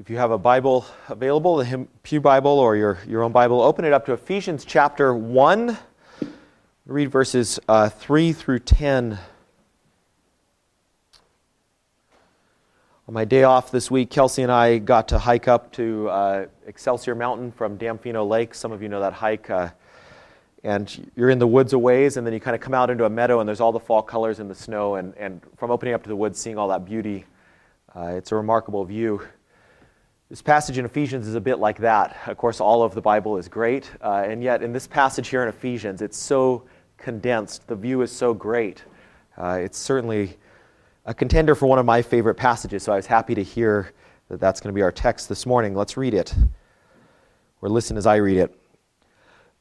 If you have a Bible available, the Pew Bible or your own Bible, open it up to Ephesians chapter 1. Read verses 3 through 10. On my day off this week, Kelsey and I got to hike up to Excelsior Mountain from Damfino Lake. Some of you know that hike. And you're in the woods a ways, and then you kind of come out into a meadow, and there's all the fall colors in the snow. And from opening up to the woods, seeing all that beauty, it's a remarkable view. This passage in Ephesians is a bit like that. Of course, all of the Bible is great, and yet in this passage here in Ephesians, it's so condensed. The view is so great. It's certainly a contender for one of my favorite passages, so I was happy to hear that that's going to be our text this morning. Let's read it, or listen as I read it.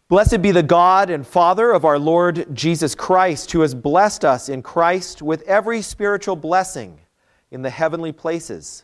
Blessed be the God and Father of our Lord Jesus Christ, who has blessed us in Christ with every spiritual blessing in the heavenly places,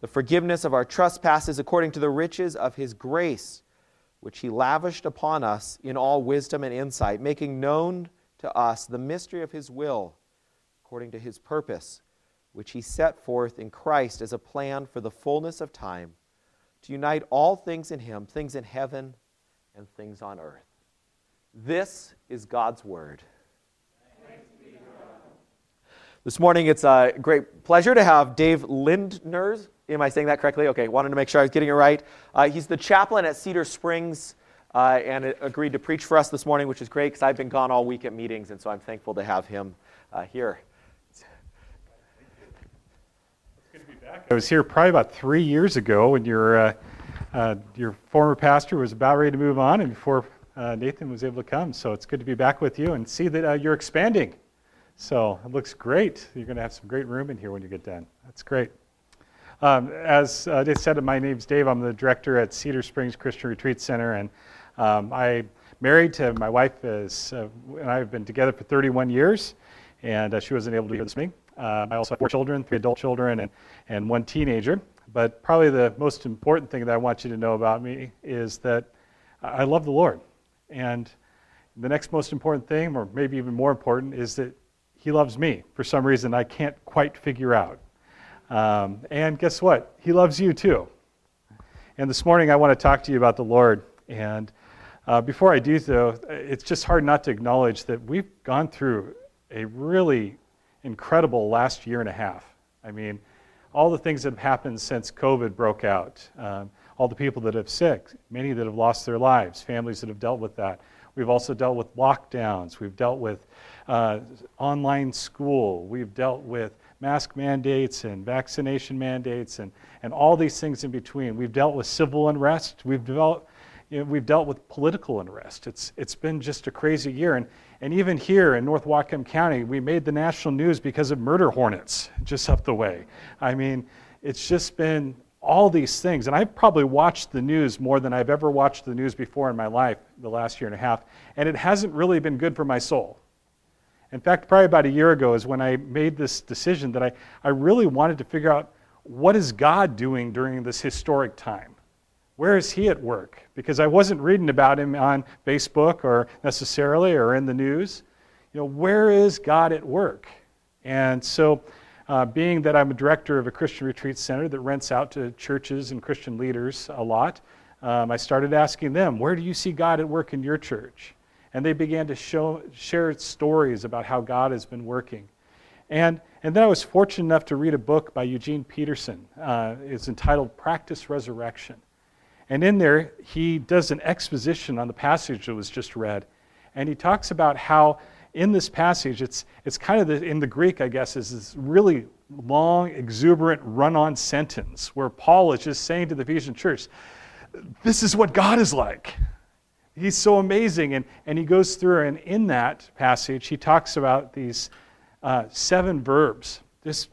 the forgiveness of our trespasses according to the riches of His grace, which He lavished upon us in all wisdom and insight, making known to us the mystery of His will, according to His purpose, which He set forth in Christ as a plan for the fullness of time, to unite all things in Him, things in heaven and things on earth. This is God's Word. This morning, it's a great pleasure to have Dave Lindners. Am I saying that correctly? Okay, wanted to make sure I was getting it right. He's the chaplain at Cedar Springs and agreed to preach for us this morning, which is great because I've been gone all week at meetings, and so I'm thankful to have him here. It's good to be back. I was here probably about 3 years ago when your former pastor was about ready to move on and before Nathan was able to come. So it's good to be back with you and see that you're expanding. So it looks great. You're going to have some great room in here when you get done. That's great. As they said, my name's Dave. I'm the director at Cedar Springs Christian Retreat Center, and I'm married to my wife, and I have been together for 31 years, and she wasn't able to be here this morning. I also have 4 children, 3 adult children, and 1 teenager. But probably the most important thing that I want you to know about me is that I love the Lord. And the next most important thing, or maybe even more important, is that He loves me for some reason I can't quite figure out. And guess what? He loves you too. And this morning I want to talk to you about the Lord. And before I do though, it's just hard not to acknowledge that we've gone through a really incredible last year and a half. I mean, all the things that have happened since COVID broke out, all the people that have sick, many that have lost their lives, families that have dealt with that. We've also dealt with lockdowns. We've dealt with online school. We've dealt with mask mandates and vaccination mandates and all these things in between. We've dealt with civil unrest. We've dealt with political unrest. It's been just a crazy year. And even here in North Whatcom County, we made the national news because of murder hornets just up the way. I mean, it's just been all these things. And I've probably watched the news more than I've ever watched the news before in my life the last year and a half. And it hasn't really been good for my soul. In fact, probably about a year ago is when I made this decision that I really wanted to figure out, what is God doing during this historic time? Where is He at work? Because I wasn't reading about Him on Facebook or necessarily or in the news. You know, where is God at work? And so being that I'm a director of a Christian retreat center that rents out to churches and Christian leaders a lot, I started asking them, where do you see God at work in your church? And they began to share stories about how God has been working. And then I was fortunate enough to read a book by Eugene Peterson. It's entitled Practice Resurrection. And in there, he does an exposition on the passage that was just read. And he talks about how in this passage, it's kind of, in the Greek, I guess, is this really long, exuberant, run-on sentence where Paul is just saying to the Ephesian church, this is what God is like. He's so amazing, and he goes through, and in that passage, he talks about these 7 verbs, just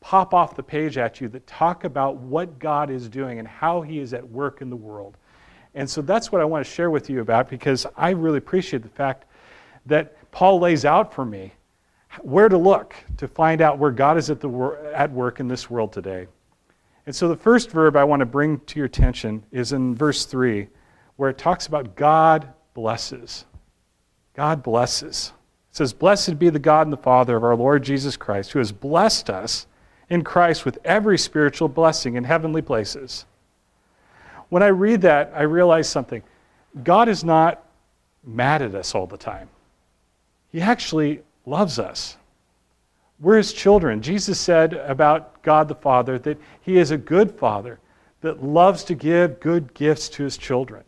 pop off the page at you that talk about what God is doing and how He is at work in the world. And so that's what I want to share with you about, because I really appreciate the fact that Paul lays out for me where to look to find out where God is at work in this world today. And so the first verb I want to bring to your attention is in verse 3, where it talks about God blesses. God blesses. It says, "Blessed be the God and the Father of our Lord Jesus Christ, who has blessed us in Christ with every spiritual blessing in heavenly places." When I read that, I realize something. God is not mad at us all the time. He actually loves us. We're His children. Jesus said about God the Father that He is a good Father that loves to give good gifts to His children.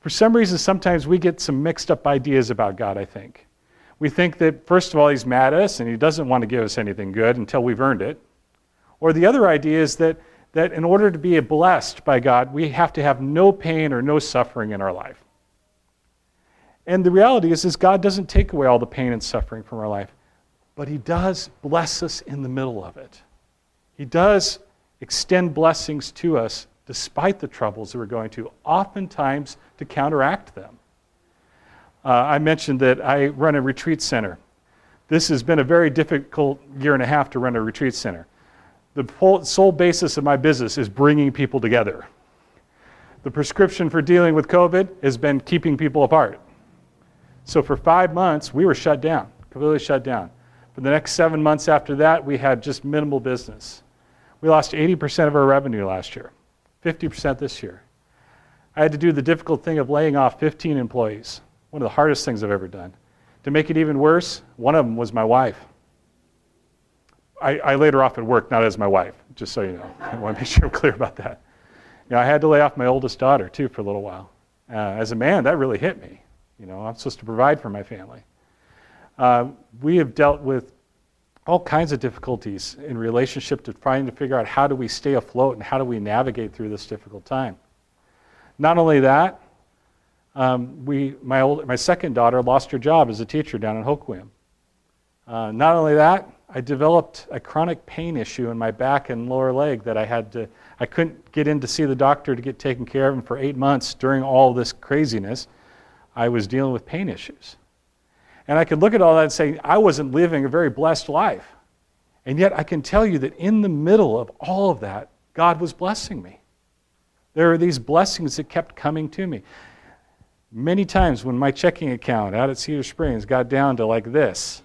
For some reason, sometimes we get some mixed up ideas about God, I think. We think that, first of all, He's mad at us and He doesn't want to give us anything good until we've earned it. Or the other idea is that in order to be blessed by God, we have to have no pain or no suffering in our life. And the reality is God doesn't take away all the pain and suffering from our life, but He does bless us in the middle of it. He does extend blessings to us despite the troubles that we're going through, oftentimes to counteract them. I mentioned that I run a retreat center. This has been a very difficult year and a half to run a retreat center. The sole basis of my business is bringing people together. The prescription for dealing with COVID has been keeping people apart. So for 5 months, we were shut down, completely shut down. For the next 7 months after that, we had just minimal business. We lost 80% of our revenue last year, 50% this year. I had to do the difficult thing of laying off 15 employees. One of the hardest things I've ever done. To make it even worse, one of them was my wife. I laid her off at work, not as my wife, just so you know. I want to make sure I'm clear about that. You know, I had to lay off my oldest daughter, too, for a little while. As a man, that really hit me. You know, I'm supposed to provide for my family. We have dealt with all kinds of difficulties in relationship to trying to figure out how do we stay afloat and how do we navigate through this difficult time. Not only that, my second daughter lost her job as a teacher down in Hoquiam. Not only that, I developed a chronic pain issue in my back and lower leg that I couldn't get in to see the doctor to get taken care of, and for 8 months during all this craziness, I was dealing with pain issues. And I could look at all that and say, I wasn't living a very blessed life. And yet I can tell you that in the middle of all of that, God was blessing me. There are these blessings that kept coming to me. Many times when my checking account out at Cedar Springs got down to like this,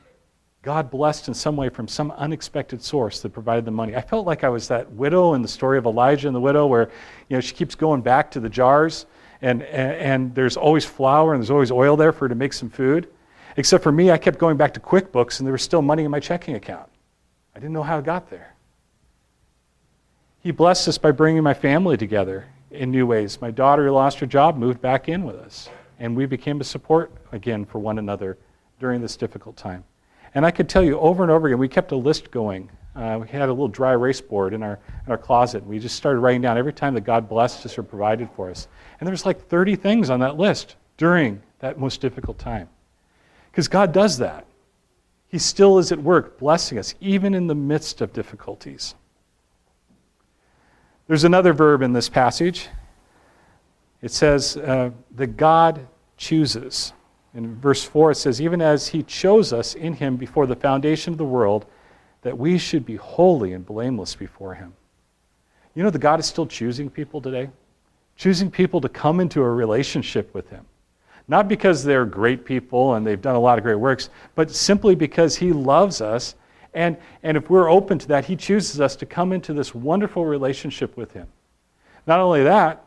God blessed in some way from some unexpected source that provided the money. I felt like I was that widow in the story of Elijah and the widow where, you know, she keeps going back to the jars and there's always flour and there's always oil there for her to make some food. Except for me, I kept going back to QuickBooks and there was still money in my checking account. I didn't know how it got there. He blessed us by bringing my family together in new ways. My daughter, who lost her job, moved back in with us, and we became a support again for one another during this difficult time. And I could tell you over and over again, we kept a list going. We had a little dry erase board in our closet, and we just started writing down every time that God blessed us or provided for us. And there was like 30 things on that list during that most difficult time. Because God does that. He still is at work blessing us, even in the midst of difficulties. There's another verb in this passage. It says that God chooses. In verse 4 it says, "Even as He chose us in Him before the foundation of the world, that we should be holy and blameless before Him." You know that God is still choosing people today? Choosing people to come into a relationship with Him. Not because they're great people and they've done a lot of great works, but simply because He loves us. And if we're open to that, He chooses us to come into this wonderful relationship with Him. Not only that,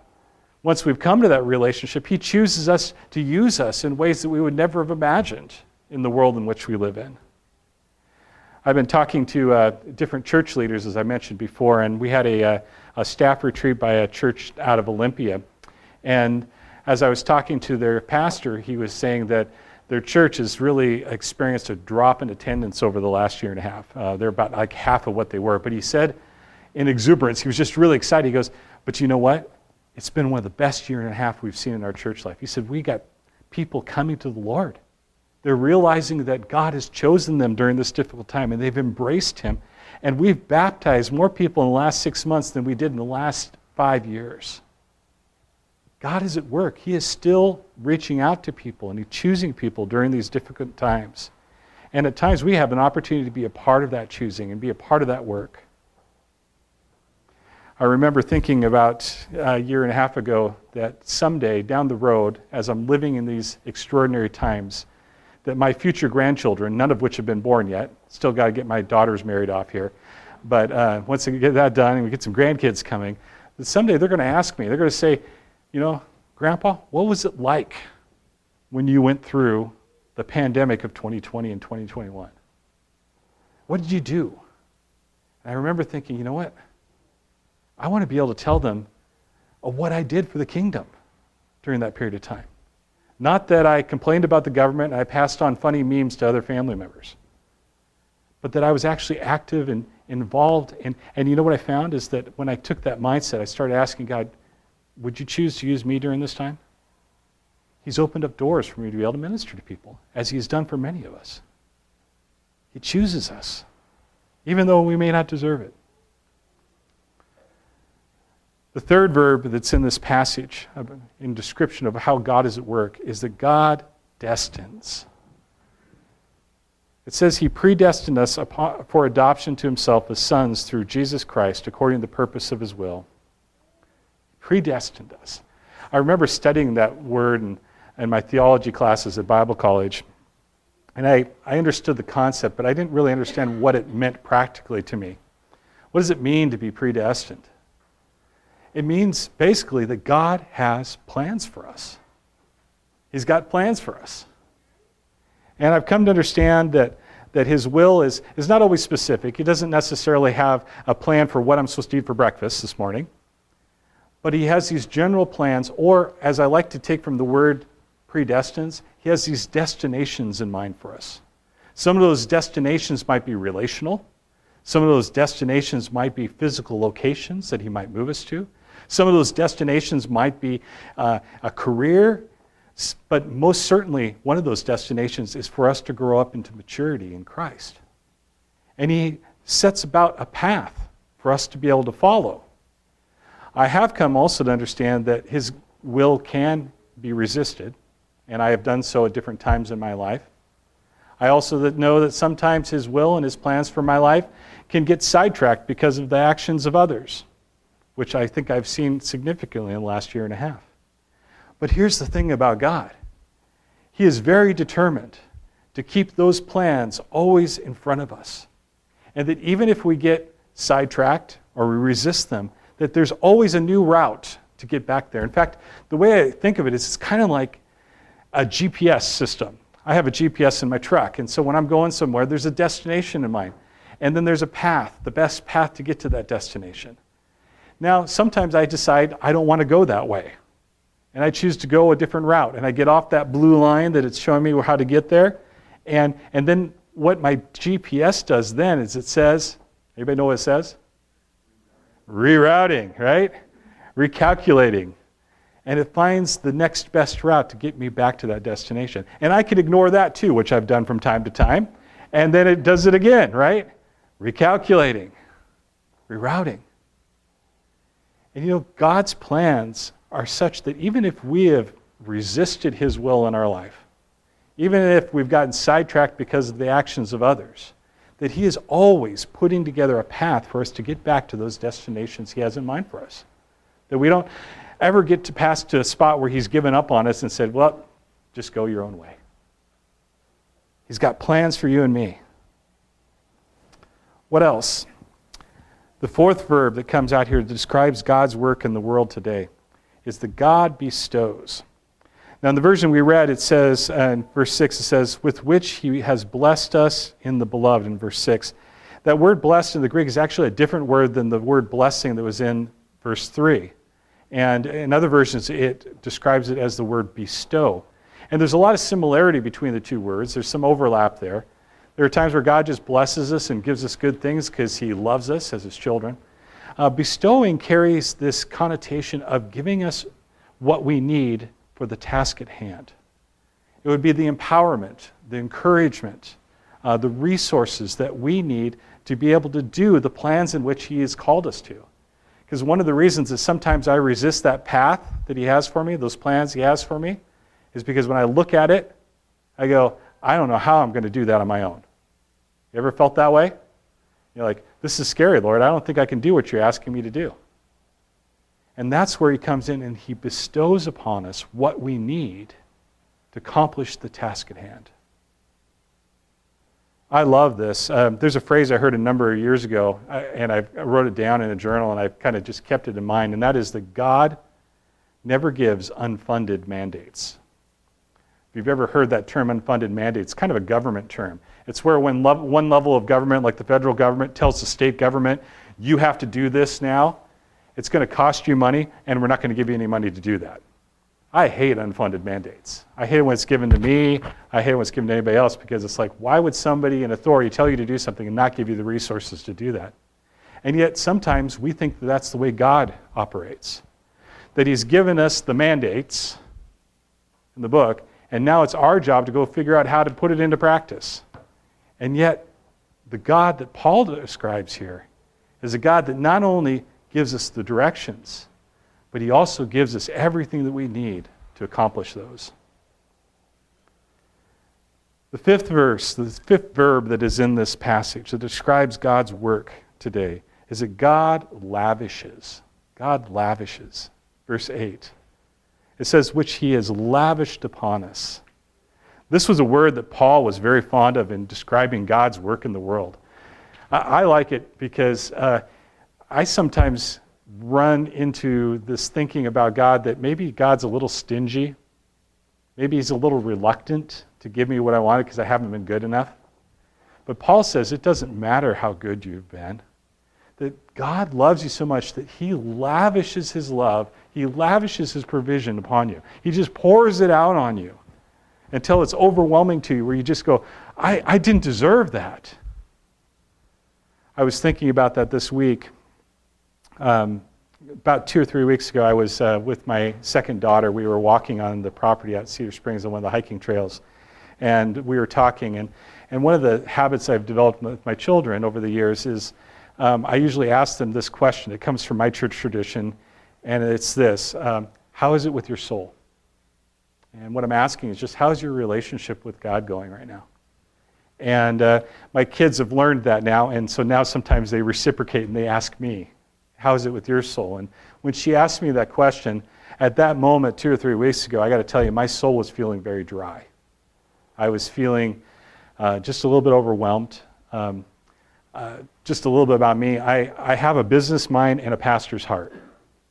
once we've come to that relationship, He chooses us to use us in ways that we would never have imagined in the world in which we live in. I've been talking to different church leaders, as I mentioned before, and we had a staff retreat by a church out of Olympia. And as I was talking to their pastor, he was saying that their church has really experienced a drop in attendance over the last year and a half. They're about like half of what they were. But he said in exuberance, he was just really excited. He goes, "But you know what? It's been one of the best year and a half we've seen in our church life." He said, "We got people coming to the Lord. They're realizing that God has chosen them during this difficult time and they've embraced Him And we've baptized more people in the last 6 months than we did in the last 5 years. God is at work. He is still reaching out to people, and He's choosing people during these difficult times. And at times we have an opportunity to be a part of that choosing and be a part of that work. I remember thinking about a year and a half ago that someday down the road, as I'm living in these extraordinary times, that my future grandchildren, none of which have been born yet, still got to get my daughters married off here, but once we get that done and we get some grandkids coming, that someday they're going to ask me, they're going to say, you know, Grandpa, what was it like when you went through the pandemic of 2020 and 2021? What did you do? And I remember thinking, you know what? I want to be able to tell them what I did for the kingdom during that period of time. Not that I complained about the government and I passed on funny memes to other family members, but that I was actually active and involved. And you know what I found is that when I took that mindset, I started asking God, would you choose to use me during this time? He's opened up doors for me to be able to minister to people, as He's done for many of us. He chooses us, even though we may not deserve it. The third verb that's in this passage, in description of how God is at work, is that God destines. It says He predestined us for adoption to Himself as sons through Jesus Christ, according to the purpose of His will. Predestined us. I remember studying that word in my theology classes at Bible college, and I understood the concept, but I didn't really understand what it meant practically to me. What does it mean to be predestined? It means basically that God has plans for us. He's got plans for us. And I've come to understand that His will is not always specific. He doesn't necessarily have a plan for what I'm supposed to eat for breakfast this morning. But He has these general plans, or as I like to take from the word predestines, He has these destinations in mind for us. Some of those destinations might be relational. Some of those destinations might be physical locations that He might move us to. Some of those destinations might be a career, but most certainly one of those destinations is for us to grow up into maturity in Christ. And He sets about a path for us to be able to follow. I have come also to understand that His will can be resisted, and I have done so at different times in my life. I also know that sometimes His will and His plans for my life can get sidetracked because of the actions of others, which I think I've seen significantly in the last year and a half. But here's the thing about God. He is very determined to keep those plans always in front of us, and that even if we get sidetracked or we resist them, that there's always a new route to get back there. In fact, the way I think of it is it's kind of like a GPS system. I have a GPS in my truck, and so when I'm going somewhere, there's a destination in mind. And then there's a path, the best path to get to that destination. Now, sometimes I decide I don't want to go that way, and I choose to go a different route, and I get off that blue line that it's showing me how to get there. And then what my GPS does then is it says, anybody know what it says? Rerouting, right? Recalculating. And it finds the next best route to get me back to that destination. And I can ignore that too, which I've done from time to time. And then it does it again, right? Recalculating. Rerouting. And you know, God's plans are such that even if we have resisted His will in our life, even if we've gotten sidetracked because of the actions of others, that He is always putting together a path for us to get back to those destinations He has in mind for us. That we don't ever get to pass to a spot where He's given up on us and said, well, just go your own way. He's got plans for you and me. What else? The fourth verb that comes out here that describes God's work in the world today is that God bestows. Now in the version we read, it says, in verse 6, it says, with which He has blessed us in the beloved, in verse 6. That word blessed in the Greek is actually a different word than the word blessing that was in verse 3. And in other versions, it describes it as the word bestow. And there's a lot of similarity between the two words. There's some overlap there. There are times where God just blesses us and gives us good things because He loves us as His children. Bestowing carries this connotation of giving us what we need for the task at hand. It would be the empowerment, the encouragement, the resources that we need to be able to do the plans in which he has called us to. Because one of the reasons is sometimes I resist that path that he has for me, those plans he has for me, is because when I look at it, I go, I don't know how I'm going to do that on my own. You ever felt that way? You're like, this is scary, Lord. I don't think I can do what you're asking me to do. And that's where he comes in and he bestows upon us what we need to accomplish the task at hand. I love this. There's a phrase I heard a number of years ago, and I wrote it down in a journal, and I've kind of just kept it in mind, and that is that God never gives unfunded mandates. If you've ever heard that term, unfunded mandate, it's kind of a government term. It's where when one level of government, like the federal government, tells the state government, you have to do this now, it's going to cost you money, and we're not going to give you any money to do that. I hate unfunded mandates. I hate when it's given to me. I hate when it's given to anybody else, because it's like, why would somebody in authority tell you to do something and not give you the resources to do that? And yet sometimes we think that that's the way God operates, that he's given us the mandates in the book, and now it's our job to go figure out how to put it into practice. And yet the God that Paul describes here is a God that not only gives us the directions, but he also gives us everything that we need to accomplish those. The fifth verse, the fifth verb that is in this passage that describes God's work today is that God lavishes. God lavishes. Verse 8. It says, which he has lavished upon us. This was a word that Paul was very fond of in describing God's work in the world. I like it because I sometimes run into this thinking about God that maybe God's a little stingy. Maybe he's a little reluctant to give me what I wanted because I haven't been good enough. But Paul says it doesn't matter how good you've been, that God loves you so much that he lavishes his love, he lavishes his provision upon you. He just pours it out on you until it's overwhelming to you, where you just go, I didn't deserve that. I was thinking about that this week. About 2 or 3 weeks ago, I was with my second daughter. We were walking on the property at Cedar Springs on one of the hiking trails, and we were talking. And one of the habits I've developed with my children over the years is I usually ask them this question. It comes from my church tradition, and it's this: how is it with your soul? And what I'm asking is just, how's your relationship with God going right now? And my kids have learned that now, and so now sometimes they reciprocate and they ask me, how is it with your soul? And when she asked me that question, at that moment 2 or 3 weeks ago, I got to tell you, my soul was feeling very dry. I was feeling just a little bit overwhelmed, just a little bit about me. I have a business mind and a pastor's heart.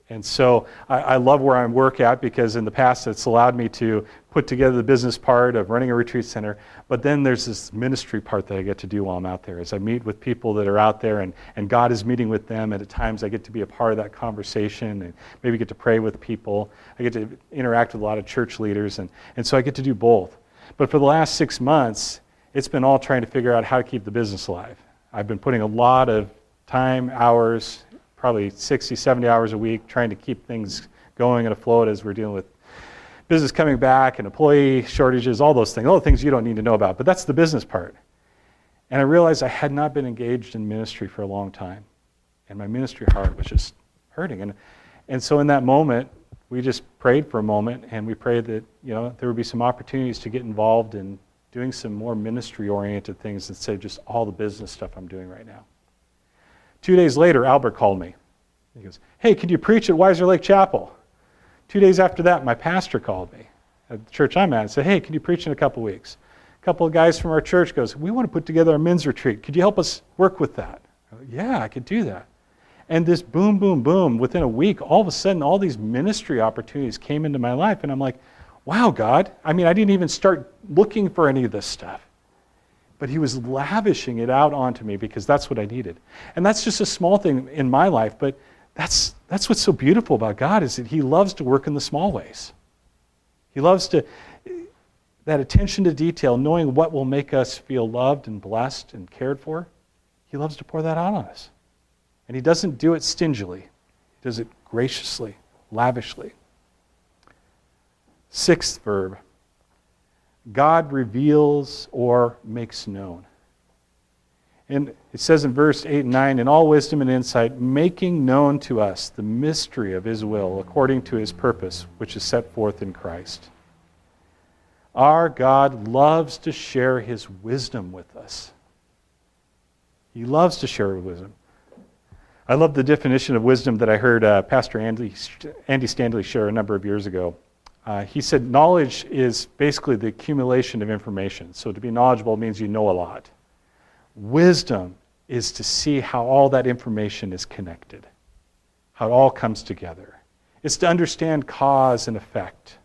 And so I love where I work at, because in the past it's allowed me to put together the business part of running a retreat center, but then there's this ministry part that I get to do while I'm out there, as I meet with people that are out there, and God is meeting with them, and at times I get to be a part of that conversation, and maybe get to pray with people. I get to interact with a lot of church leaders, and so I get to do both. But for the last 6 months, it's been all trying to figure out how to keep the business alive. I've been putting a lot of time, hours, probably 60, 70 hours a week, trying to keep things going and afloat as we're dealing with business coming back and employee shortages, all the things you don't need to know about, but that's the business part. And I realized I had not been engaged in ministry for a long time, and my ministry heart was just hurting. And so in that moment, we just prayed for a moment, and we prayed that, you know, there would be some opportunities to get involved in doing some more ministry-oriented things instead of just all the business stuff I'm doing right now. 2 days later, Albert called me. He goes, hey, could you preach at Wiser Lake Chapel? 2 days after that, my pastor called me at the church I'm at and said, hey, can you preach in a couple weeks? A couple of guys from our church goes, we want to put together a men's retreat. Could you help us work with that? I go, yeah, I could do that. And this boom, boom, boom, within a week, all of a sudden, all these ministry opportunities came into my life. And I'm like, wow, God. I mean, I didn't even start looking for any of this stuff. But he was lavishing it out onto me because that's what I needed. And that's just a small thing in my life, but that's what's so beautiful about God, is that he loves to work in the small ways. He loves to, that attention to detail, knowing what will make us feel loved and blessed and cared for, he loves to pour that out on us. And he doesn't do it stingily. He does it graciously, lavishly. Sixth verb. God reveals or makes known. And it says in verse 8 and 9, in all wisdom and insight, making known to us the mystery of his will according to his purpose, which is set forth in Christ. Our God loves to share his wisdom with us. He loves to share wisdom. I love the definition of wisdom that I heard Pastor Andy Stanley share a number of years ago. He said knowledge is basically the accumulation of information. So to be knowledgeable means you know a lot. Wisdom is to see how all that information is connected, how it all comes together. It's to understand cause and effect.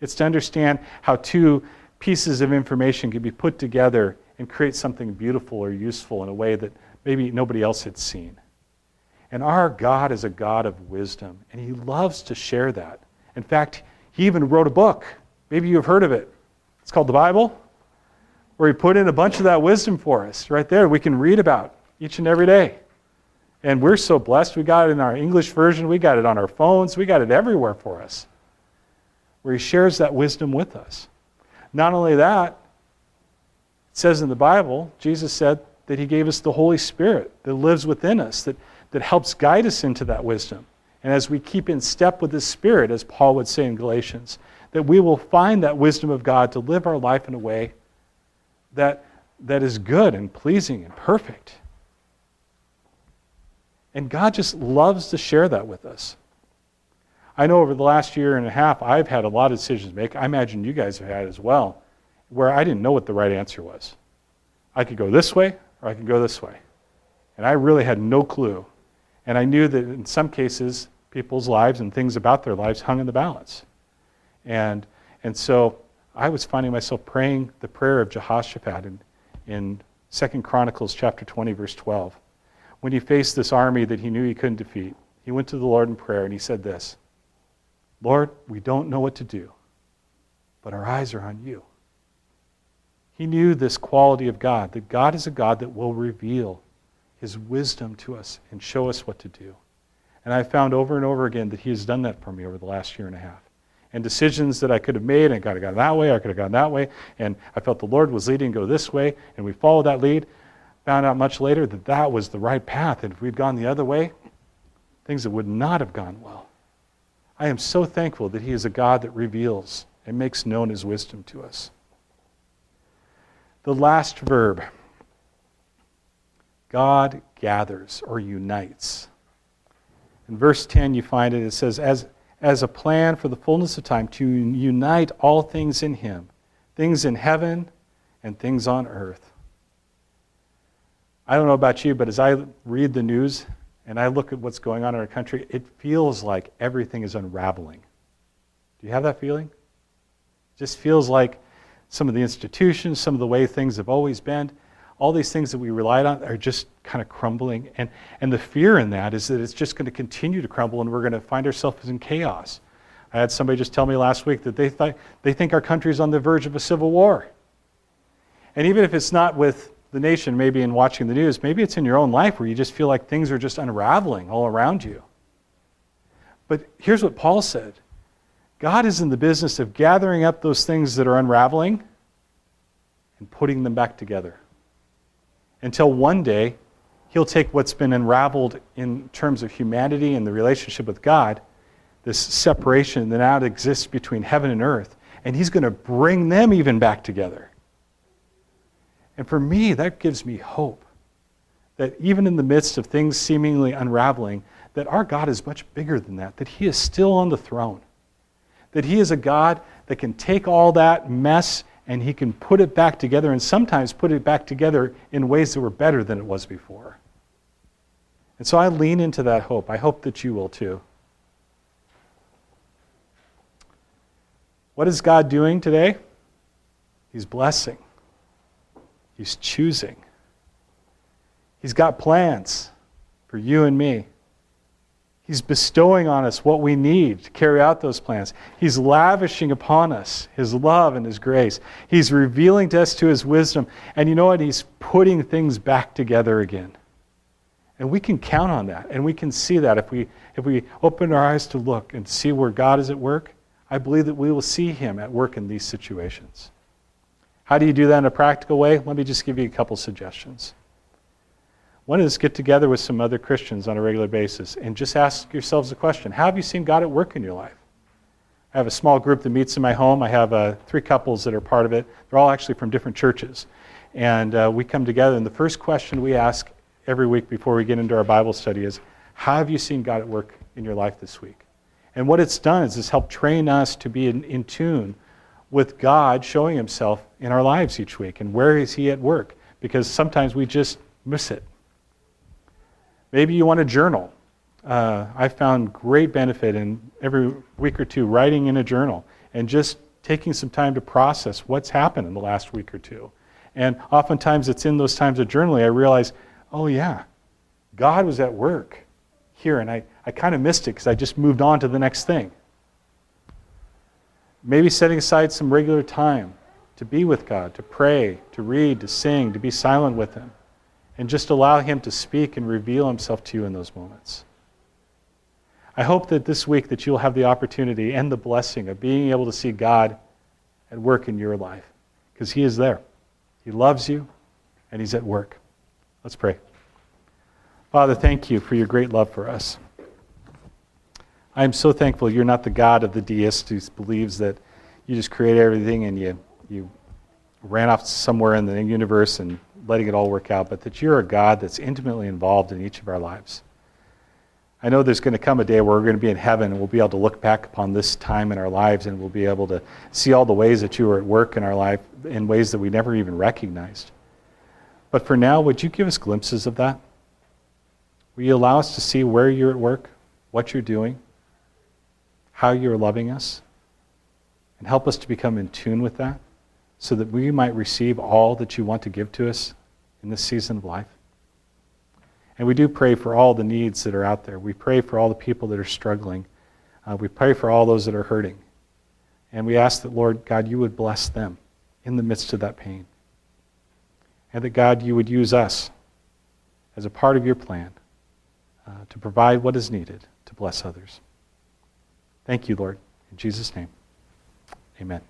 It's to understand how two pieces of information can be put together and create something beautiful or useful in a way that maybe nobody else had seen. And our God is a God of wisdom, and he loves to share that. In fact, he even wrote a book. Maybe you've heard of it. It's called the Bible, where he put in a bunch of that wisdom for us right there. We can read about each and every day. And we're so blessed. We got it in our English version. We got it on our phones. We got it everywhere for us, where he shares that wisdom with us. Not only that, it says in the Bible, Jesus said that he gave us the Holy Spirit that lives within us, that helps guide us into that wisdom. And as we keep in step with his Spirit, as Paul would say in Galatians, that we will find that wisdom of God to live our life in a way that is good and pleasing and perfect. And God just loves to share that with us. I know over the last year and a half, I've had a lot of decisions to make. I imagine you guys have had as well, where I didn't know what the right answer was. I could go this way, or I could go this way. And I really had no clue. And I knew that in some cases, people's lives and things about their lives hung in the balance. And so I was finding myself praying the prayer of Jehoshaphat in 2 Chronicles chapter 20, verse 12. When he faced this army that he knew he couldn't defeat, he went to the Lord in prayer and he said this, Lord, we don't know what to do, but our eyes are on you. He knew this quality of God, that God is a God that will reveal his wisdom to us and show us what to do. And I found over and over again that he has done that for me over the last year and a half. And decisions that I could have made, I could have gone that way, I could have gone that way, and I felt the Lord was leading to go this way, and we followed that lead, found out much later that that was the right path, and if we'd gone the other way, things that would not have gone well. I am so thankful that he is a God that reveals and makes known his wisdom to us. The last verb, God gathers or unites. In verse 10 you find it, it says, as a plan for the fullness of time to unite all things in him, things in heaven and things on earth. I don't know about you, but as I read the news and I look at what's going on in our country, it feels like everything is unraveling. Do you have that feeling? It just feels like some of the institutions, some of the way things have always been, all these things that we relied on are just kind of crumbling. And the fear in that is that it's just going to continue to crumble and we're going to find ourselves in chaos. I had somebody just tell me last week that they think our country is on the verge of a civil war. And even if it's not with the nation, maybe in watching the news, maybe it's in your own life where you just feel like things are just unraveling all around you. But here's what Paul said. God is in the business of gathering up those things that are unraveling and putting them back together, until one day he'll take what's been unraveled in terms of humanity and the relationship with God, this separation that now exists between heaven and earth, and he's going to bring them even back together. And for me, that gives me hope that even in the midst of things seemingly unraveling, that our God is much bigger than that he is still on the throne, that he is a God that can take all that mess and he can put it back together, and sometimes put it back together in ways that were better than it was before. And so I lean into that hope. I hope that you will too. What is God doing today? He's blessing. He's choosing. He's got plans for you and me. He's bestowing on us what we need to carry out those plans. He's lavishing upon us his love and his grace. He's revealing to us his wisdom. And you know what? He's putting things back together again. And we can count on that. And we can see that if we open our eyes to look and see where God is at work. I believe that we will see him at work in these situations. How do you do that in a practical way? Let me just give you a couple suggestions. One is get together with some other Christians on a regular basis and just ask yourselves a question. How have you seen God at work in your life? I have a small group that meets in my home. I have three couples that are part of it. They're all actually from different churches. And we come together, and the first question we ask every week before we get into our Bible study is, how have you seen God at work in your life this week? And what it's done is it's helped train us to be in tune with God showing himself in our lives each week. And where is he at work? Because sometimes we just miss it. Maybe you want to journal. I found great benefit in every week or two writing in a journal and just taking some time to process what's happened in the last week or two. And oftentimes it's in those times of journaling I realize, oh yeah, God was at work here, and I kind of missed it because I just moved on to the next thing. Maybe setting aside some regular time to be with God, to pray, to read, to sing, to be silent with him, and just allow him to speak and reveal himself to you in those moments. I hope that this week that you'll have the opportunity and the blessing of being able to see God at work in your life, because he is there. He loves you, and he's at work. Let's pray. Father, thank you for your great love for us. I am so thankful you're not the God of the deist who believes that you just create everything and you ran off somewhere in the universe and letting it all work out, but that you're a God that's intimately involved in each of our lives. I know there's going to come a day where we're going to be in heaven and we'll be able to look back upon this time in our lives, and we'll be able to see all the ways that you were at work in our life in ways that we never even recognized. But for now, would you give us glimpses of that? Will you allow us to see where you're at work, what you're doing, how you're loving us, and help us to become in tune with that so that we might receive all that you want to give to us in this season of life? And we do pray for all the needs that are out there. We pray for all the people that are struggling. We pray for all those that are hurting. And we ask that, Lord God, you would bless them in the midst of that pain. And that, God, you would use us as a part of your plan to provide what is needed to bless others. Thank you, Lord. In Jesus' name, amen.